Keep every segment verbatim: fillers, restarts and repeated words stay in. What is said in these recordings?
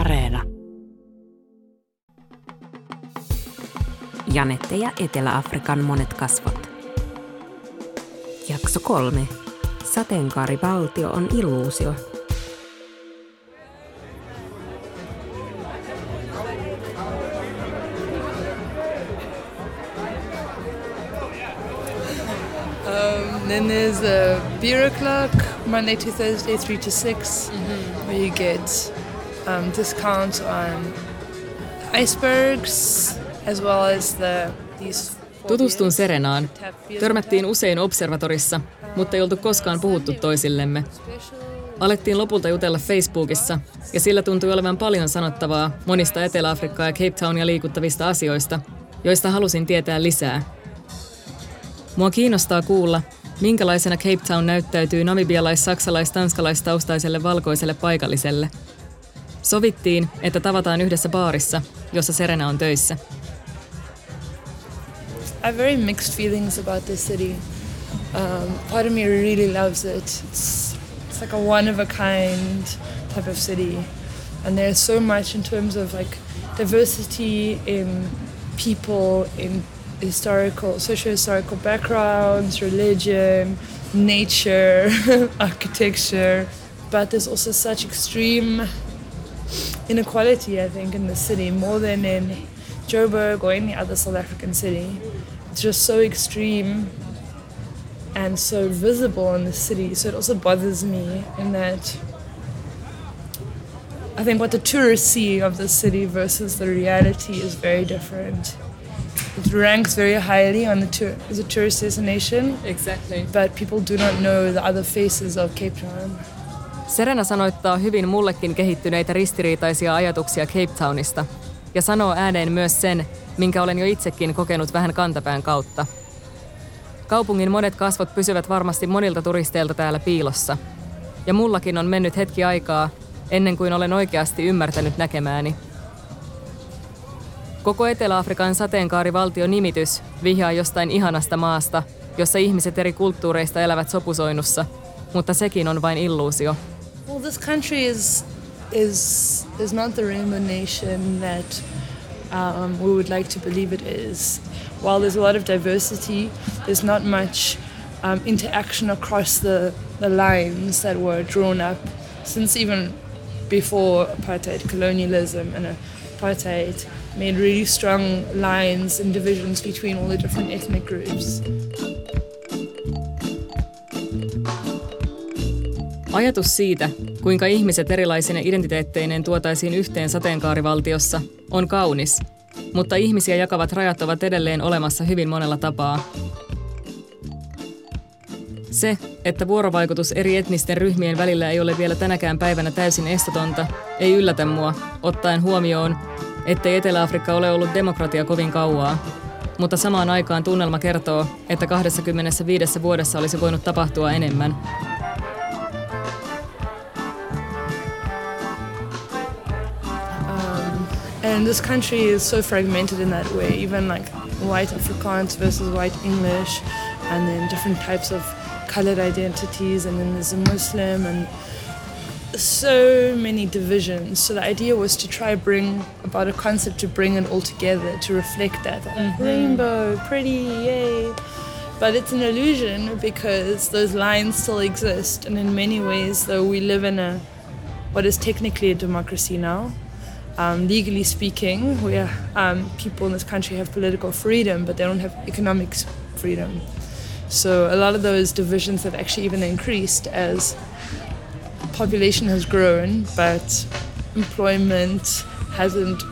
Areena. Janette ja Etelä-Afrikan monet kasvot. Jakso kolme. Sateenkaarivaltio on illuusio. Um, then there's a Biroclock, Monday to Thursday, three to six, mm-hmm. where you get um, discounts on icebergs, as well as the, these... Tutustun Serenaan. Törmättiin usein observatorissa, mutta ei oltu koskaan puhuttu toisillemme. Alettiin lopulta jutella Facebookissa, ja sillä tuntui olevan paljon sanottavaa monista Etelä-Afrikkaa ja Cape Townia liikuttavista asioista, joista halusin tietää lisää. Mua kiinnostaa kuulla, minkälaisena Cape Town näyttäytyy namibialais-, saksalais-, tanskalaistaustaiselle valkoiselle paikalliselle. Sovittiin, että tavataan yhdessä baarissa, jossa Serena on töissä. I have very mixed feelings about this city. Um, part of me really loves it. It's, it's like a one-of-a-kind type of city. And there's so much in terms of like diversity in people, in historical, socio-historical backgrounds, religion, nature, architecture. But there's also such extreme inequality, I think, in the city, more than in Joburg or any other South African city. It's just so extreme and so visible in the city, so it also bothers me in that I think what the tourists see of the city versus the reality is very different. It ranks very highly on the tour- as a tourist destination. Exactly. But people do not know the other faces of Cape Town. Serena sanoittaa hyvin mullekin kehittyneitä ristiriitaisia ajatuksia Cape Townista ja sanoo ääneen myös sen, minkä olen jo itsekin kokenut vähän kantapään kautta. Kaupungin monet kasvot pysyvät varmasti monilta turisteilta täällä piilossa. Ja mullakin on mennyt hetki aikaa, ennen kuin olen oikeasti ymmärtänyt näkemääni. Koko Etelä-Afrikan sateenkaarivaltio nimitys vihjaa jostain ihanasta maasta, jossa ihmiset eri kulttuureista elävät sopusoinnussa, mutta sekin on vain illuusio. Well, this country is, is, is not the rainbow nation that Um, we would like to believe it is. While there's a lot of diversity, there's not much um, interaction across the, the lines that were drawn up since even before apartheid. Colonialism and apartheid made really strong lines and divisions between all the different ethnic groups. Ajatus siitä, kuinka ihmiset erilaisine identiteetteineen tuotaisiin yhteen sateenkaarivaltiossa, on kaunis, mutta ihmisiä jakavat rajat ovat edelleen olemassa hyvin monella tapaa. Se, että vuorovaikutus eri etnisten ryhmien välillä ei ole vielä tänäkään päivänä täysin estotonta, ei yllätä mua, ottaen huomioon, ettei Etelä-Afrikka ole ollut demokratia kovin kauaa. Mutta samaan aikaan tunnelma kertoo, että kaksikymmentäviisi vuodessa olisi voinut tapahtua enemmän. And this country is so fragmented in that way, even like white Afrikaans versus white English, and then different types of colored identities, and then there's a Muslim, and so many divisions. So the idea was to try bring about a concept to bring it all together, to reflect that. Mm-hmm. Rainbow, pretty, yay. But it's an illusion because those lines still exist, and in many ways, though, we live in a what is technically a democracy now. Um, legally speaking, we are, um, people in this country have political freedom, but they don't have economic freedom. So a lot of those divisions have actually even increased as population has grown, but employment hasn't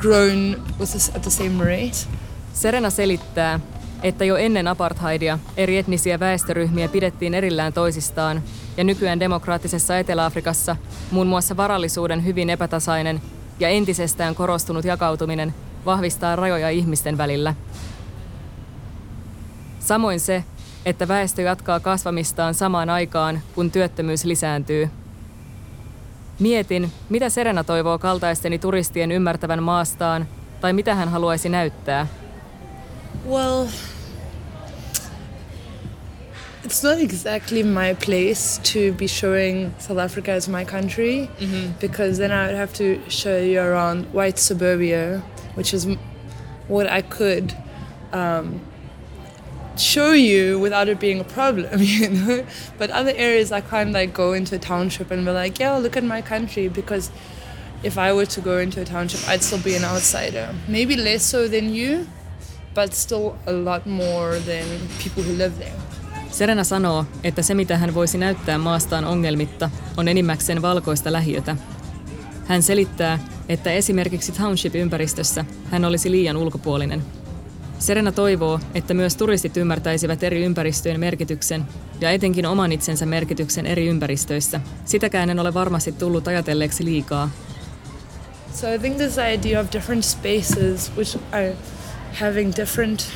grown with the, at the same rate. Serena selittää, että jo ennen apartheidia eri etnisiä väestöryhmiä pidettiin erillään toisistaan, ja nykyään demokraattisessa Etelä-Afrikassa muun muassa varallisuuden hyvin epätasainen ja entisestään korostunut jakautuminen vahvistaa rajoja ihmisten välillä. Samoin se, että väestö jatkaa kasvamistaan samaan aikaan, kun työttömyys lisääntyy. Mietin, mitä Serena toivoo kaltaisteni turistien ymmärtävän maastaan, tai mitä hän haluaisi näyttää. Well, It's not exactly my place to be showing South Africa as my country, mm-hmm. because then I would have to show you around white suburbia, which is what I could um, show you without it being a problem, you know. But other areas I can't like go into a township and be like, yeah, look at my country, because if I were to go into a township, I'd still be an outsider. Maybe less so than you, but still a lot more than people who live there. Serena sanoo, että se mitä hän voisi näyttää maastaan ongelmitta on enimmäkseen valkoista lähiötä. Hän selittää, että esimerkiksi Township-ympäristössä hän olisi liian ulkopuolinen. Serena toivoo, että myös turistit ymmärtäisivät eri ympäristöjen merkityksen ja etenkin oman itsensä merkityksen eri ympäristöissä. Sitäkään en ole varmasti tullut ajatelleeksi liikaa. So I think this idea of different spaces which are having different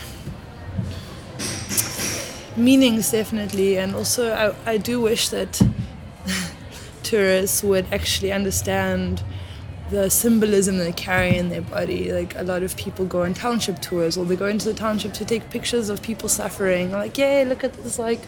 meanings, definitely, and also I, I do wish that tourists would actually understand the symbolism they carry in their body. Like, a lot of people go on township tours, or they go into the township to take pictures of people suffering. Like, yay, look at this, like,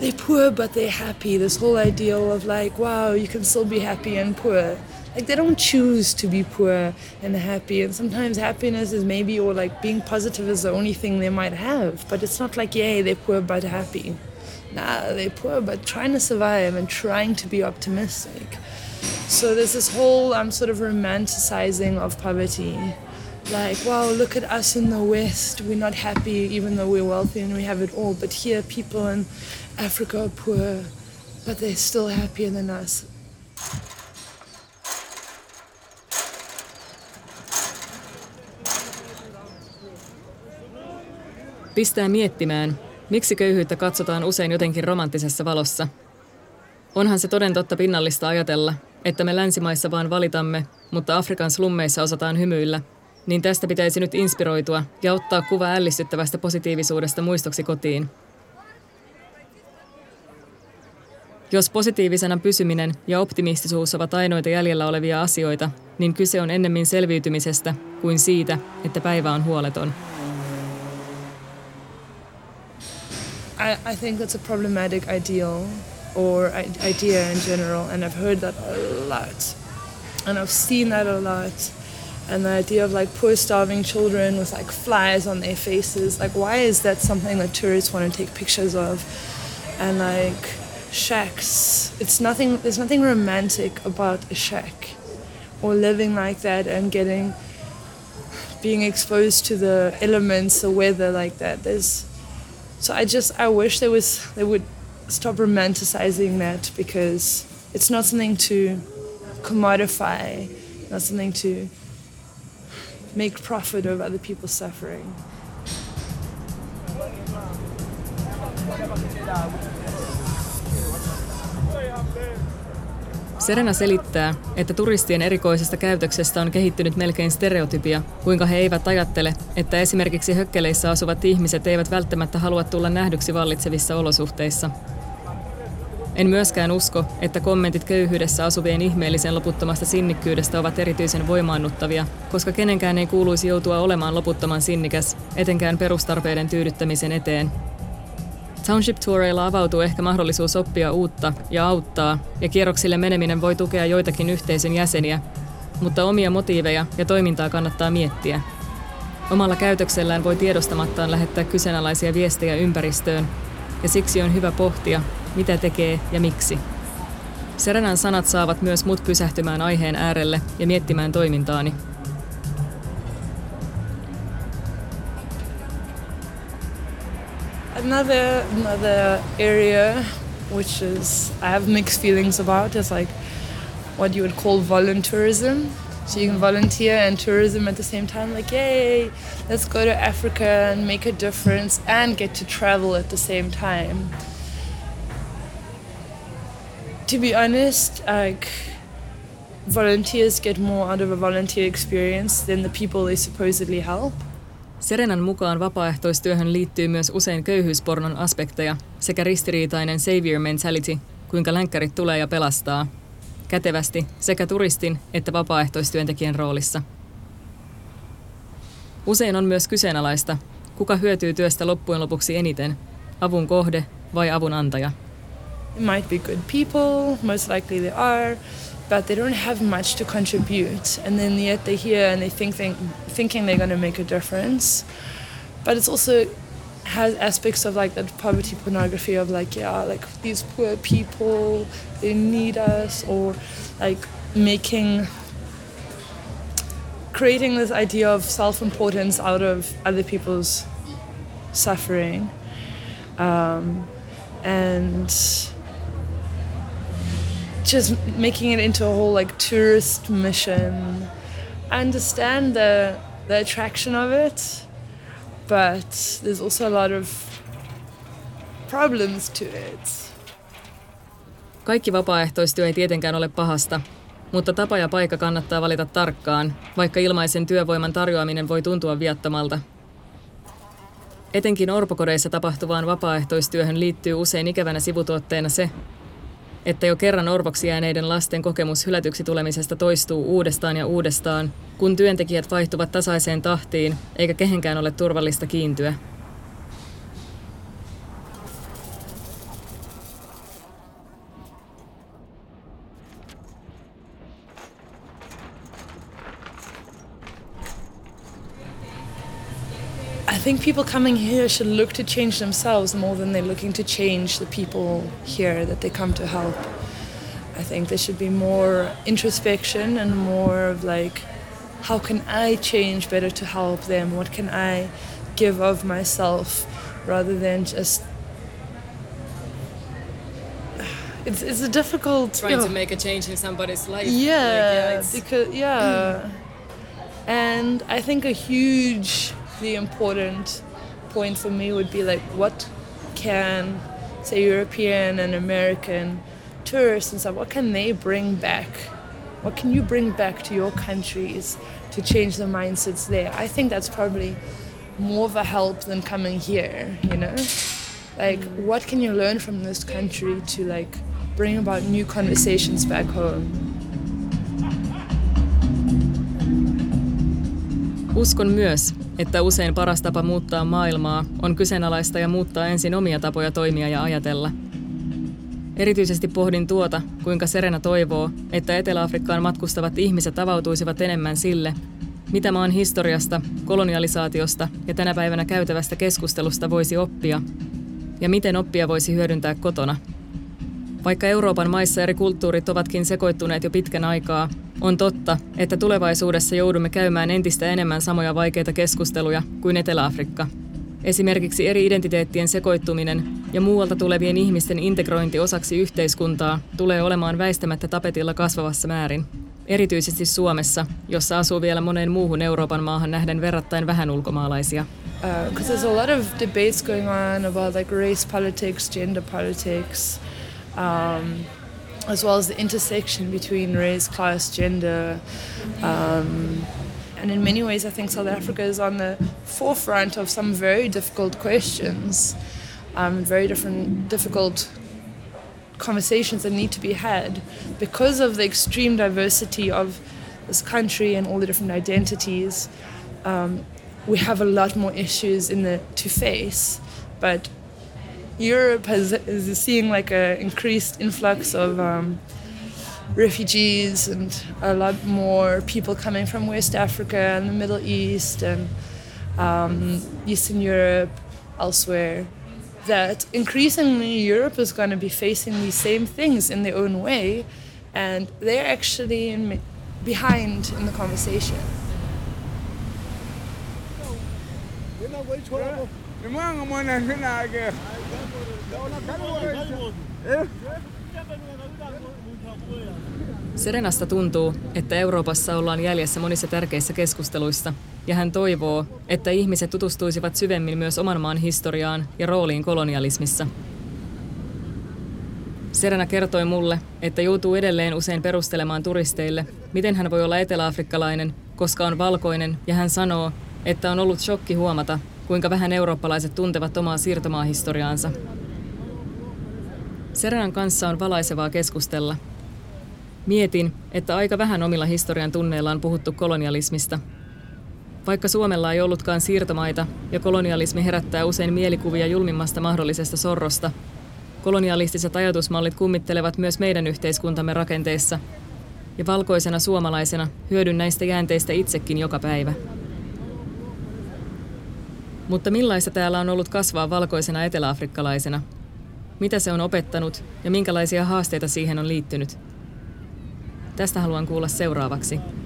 they're poor but they're happy. This whole ideal of like, wow, you can still be happy and poor. Like, they don't choose to be poor and happy, and sometimes happiness is maybe, or like being positive is the only thing they might have, but it's not like, yay, they're poor but happy. Nah, they're poor but trying to survive and trying to be optimistic. So there's this whole um, sort of romanticizing of poverty. Like, wow, look at us in the West, we're not happy even though we're wealthy and we have it all, but here people in Africa are poor, but they're still happier than us. Pistää miettimään, miksi köyhyyttä katsotaan usein jotenkin romanttisessa valossa. Onhan se toden totta pinnallista ajatella, että me länsimaissa vaan valitamme, mutta Afrikan slummeissa osataan hymyillä, niin tästä pitäisi nyt inspiroitua ja ottaa kuva ällistyttävästä positiivisuudesta muistoksi kotiin. Jos positiivisena pysyminen ja optimistisuus ovat ainoita jäljellä olevia asioita, niin kyse on ennemmin selviytymisestä kuin siitä, että päivä on huoleton. I think that's a problematic ideal, or idea in general, and I've heard that a lot, and I've seen that a lot, and the idea of like poor starving children with like flies on their faces, like why is that something that tourists want to take pictures of, and like shacks, it's nothing, there's nothing romantic about a shack, or living like that and getting, being exposed to the elements, the weather like that, there's, so I just, I wish there was, they would stop romanticizing that, because it's not something to commodify, not something to make profit of other people's suffering. Serena selittää, että turistien erikoisesta käytöksestä on kehittynyt melkein stereotypia, kuinka he eivät ajattele, että esimerkiksi hökkeleissä asuvat ihmiset eivät välttämättä halua tulla nähdyksi vallitsevissa olosuhteissa. En myöskään usko, että kommentit köyhyydessä asuvien ihmeellisen loputtomasta sinnikkyydestä ovat erityisen voimaannuttavia, koska kenenkään ei kuuluisi joutua olemaan loputtoman sinnikäs, etenkään perustarpeiden tyydyttämisen eteen. Township-toureilla avautuu ehkä mahdollisuus oppia uutta ja auttaa, ja kierroksille meneminen voi tukea joitakin yhteisön jäseniä, mutta omia motiiveja ja toimintaa kannattaa miettiä. Omalla käytöksellään voi tiedostamattaan lähettää kyseenalaisia viestejä ympäristöön, ja siksi on hyvä pohtia, mitä tekee ja miksi. Serenan sanat saavat myös mut pysähtymään aiheen äärelle ja miettimään toimintaani. Another another area which is I have mixed feelings about is like what you would call volunteerism. So you can volunteer and tourism at the same time, like, yay, let's go to Africa and make a difference and get to travel at the same time. To be honest, like, volunteers get more out of a volunteer experience than the people they supposedly help. Serenan mukaan vapaaehtoistyöhön liittyy myös usein köyhyyspornon aspekteja sekä ristiriitainen savior mentality, kuinka länkkärit tulee ja pelastaa, kätevästi sekä turistin että vapaaehtoistyöntekijän roolissa. Usein on myös kyseenalaista, kuka hyötyy työstä loppujen lopuksi eniten, avun kohde vai avunantaja? It might be good people, most likely they are, but they don't have much to contribute. And then yet they're here and they think, think, thinking they're going to make a difference. But it's also has aspects of like that poverty pornography of like, yeah, like these poor people, they need us, or like making, creating this idea of self-importance out of other people's suffering. Um, and just making it into a whole like tourist mission. I understand the the attraction of it, but there's also a lot of problems to it. Kaikki vapaaehtoistyö ei tietenkään ole pahasta, mutta tapa ja paikka kannattaa valita tarkkaan, vaikka ilmaisen työvoiman tarjoaminen voi tuntua viattomalta. Etenkin orpokodeissa tapahtuvaan vapaaehtoistyöhön liittyy usein ikävänä sivutuotteena se, että jo kerran orvoksi jääneiden lasten kokemus hylätyksi tulemisesta toistuu uudestaan ja uudestaan, kun työntekijät vaihtuvat tasaiseen tahtiin, eikä kehenkään ole turvallista kiintyä. I think people coming here should look to change themselves more than they're looking to change the people here that they come to help. I think there should be more introspection and more of like, how can I change better to help them? What can I give of myself rather than just... It's it's a difficult... Trying you know, to make a change in somebody's life. Yeah, like, yeah because, yeah. And I think a huge... The important point for me would be like, what can, say, European and American tourists and stuff, what can they bring back? What can you bring back to your countries to change the mindsets there? I think that's probably more of a help than coming here, you know? Like, what can you learn from this country to, like, bring about new conversations back home? Uskon myös, että usein paras tapa muuttaa maailmaa on kyseenalaista ja muuttaa ensin omia tapoja toimia ja ajatella. Erityisesti pohdin tuota, kuinka Serena toivoo, että Etelä-Afrikkaan matkustavat ihmiset avautuisivat enemmän sille, mitä maan historiasta, kolonialisaatiosta ja tänä päivänä käytävästä keskustelusta voisi oppia, ja miten oppia voisi hyödyntää kotona. Vaikka Euroopan maissa eri kulttuurit ovatkin sekoittuneet jo pitkän aikaa, on totta, että tulevaisuudessa joudumme käymään entistä enemmän samoja vaikeita keskusteluja kuin Etelä-Afrikka. Esimerkiksi eri identiteettien sekoittuminen ja muualta tulevien ihmisten integrointi osaksi yhteiskuntaa tulee olemaan väistämättä tapetilla kasvavassa määrin. Erityisesti Suomessa, jossa asuu vielä moneen muuhun Euroopan maahan nähden verrattain vähän ulkomaalaisia. Uh, 'cause there's a lot of debates going on about like race politics, gender politics. Um, as well as the intersection between race, class, gender. Um, and in many ways, I think South Africa is on the forefront of some very difficult questions, um, very different, difficult conversations that need to be had because of the extreme diversity of this country and all the different identities. Um, we have a lot more issues in the to face, but Europe has, is seeing like an increased influx of um, refugees and a lot more people coming from West Africa and the Middle East and um, Eastern Europe, elsewhere, that increasingly Europe is going to be facing these same things in their own way, and they're actually in, behind in the conversation. Yeah. Serenasta tuntuu, että Euroopassa ollaan jäljessä monissa tärkeissä keskusteluissa, ja hän toivoo, että ihmiset tutustuisivat syvemmin myös oman maan historiaan ja rooliin kolonialismissa. Serena kertoi mulle, että joutuu edelleen usein perustelemaan turisteille, miten hän voi olla eteläafrikkalainen, koska on valkoinen, ja hän sanoo, että on ollut shokki huomata, kuinka vähän eurooppalaiset tuntevat omaa siirtomaahistoriaansa. Serenan kanssa on valaisevaa keskustella. Mietin, että aika vähän omilla historian tunneilla on puhuttu kolonialismista. Vaikka Suomella ei ollutkaan siirtomaita ja kolonialismi herättää usein mielikuvia julmimmasta mahdollisesta sorrosta, Kolonialistiset ajatusmallit kummittelevat myös meidän yhteiskuntamme rakenteissa. Ja valkoisena suomalaisena hyödyn näistä jäänteistä itsekin joka päivä. Mutta millaista täällä on ollut kasvaa valkoisena eteläafrikkalaisena? Mitä se on opettanut ja minkälaisia haasteita siihen on liittynyt? Tästä haluan kuulla seuraavaksi.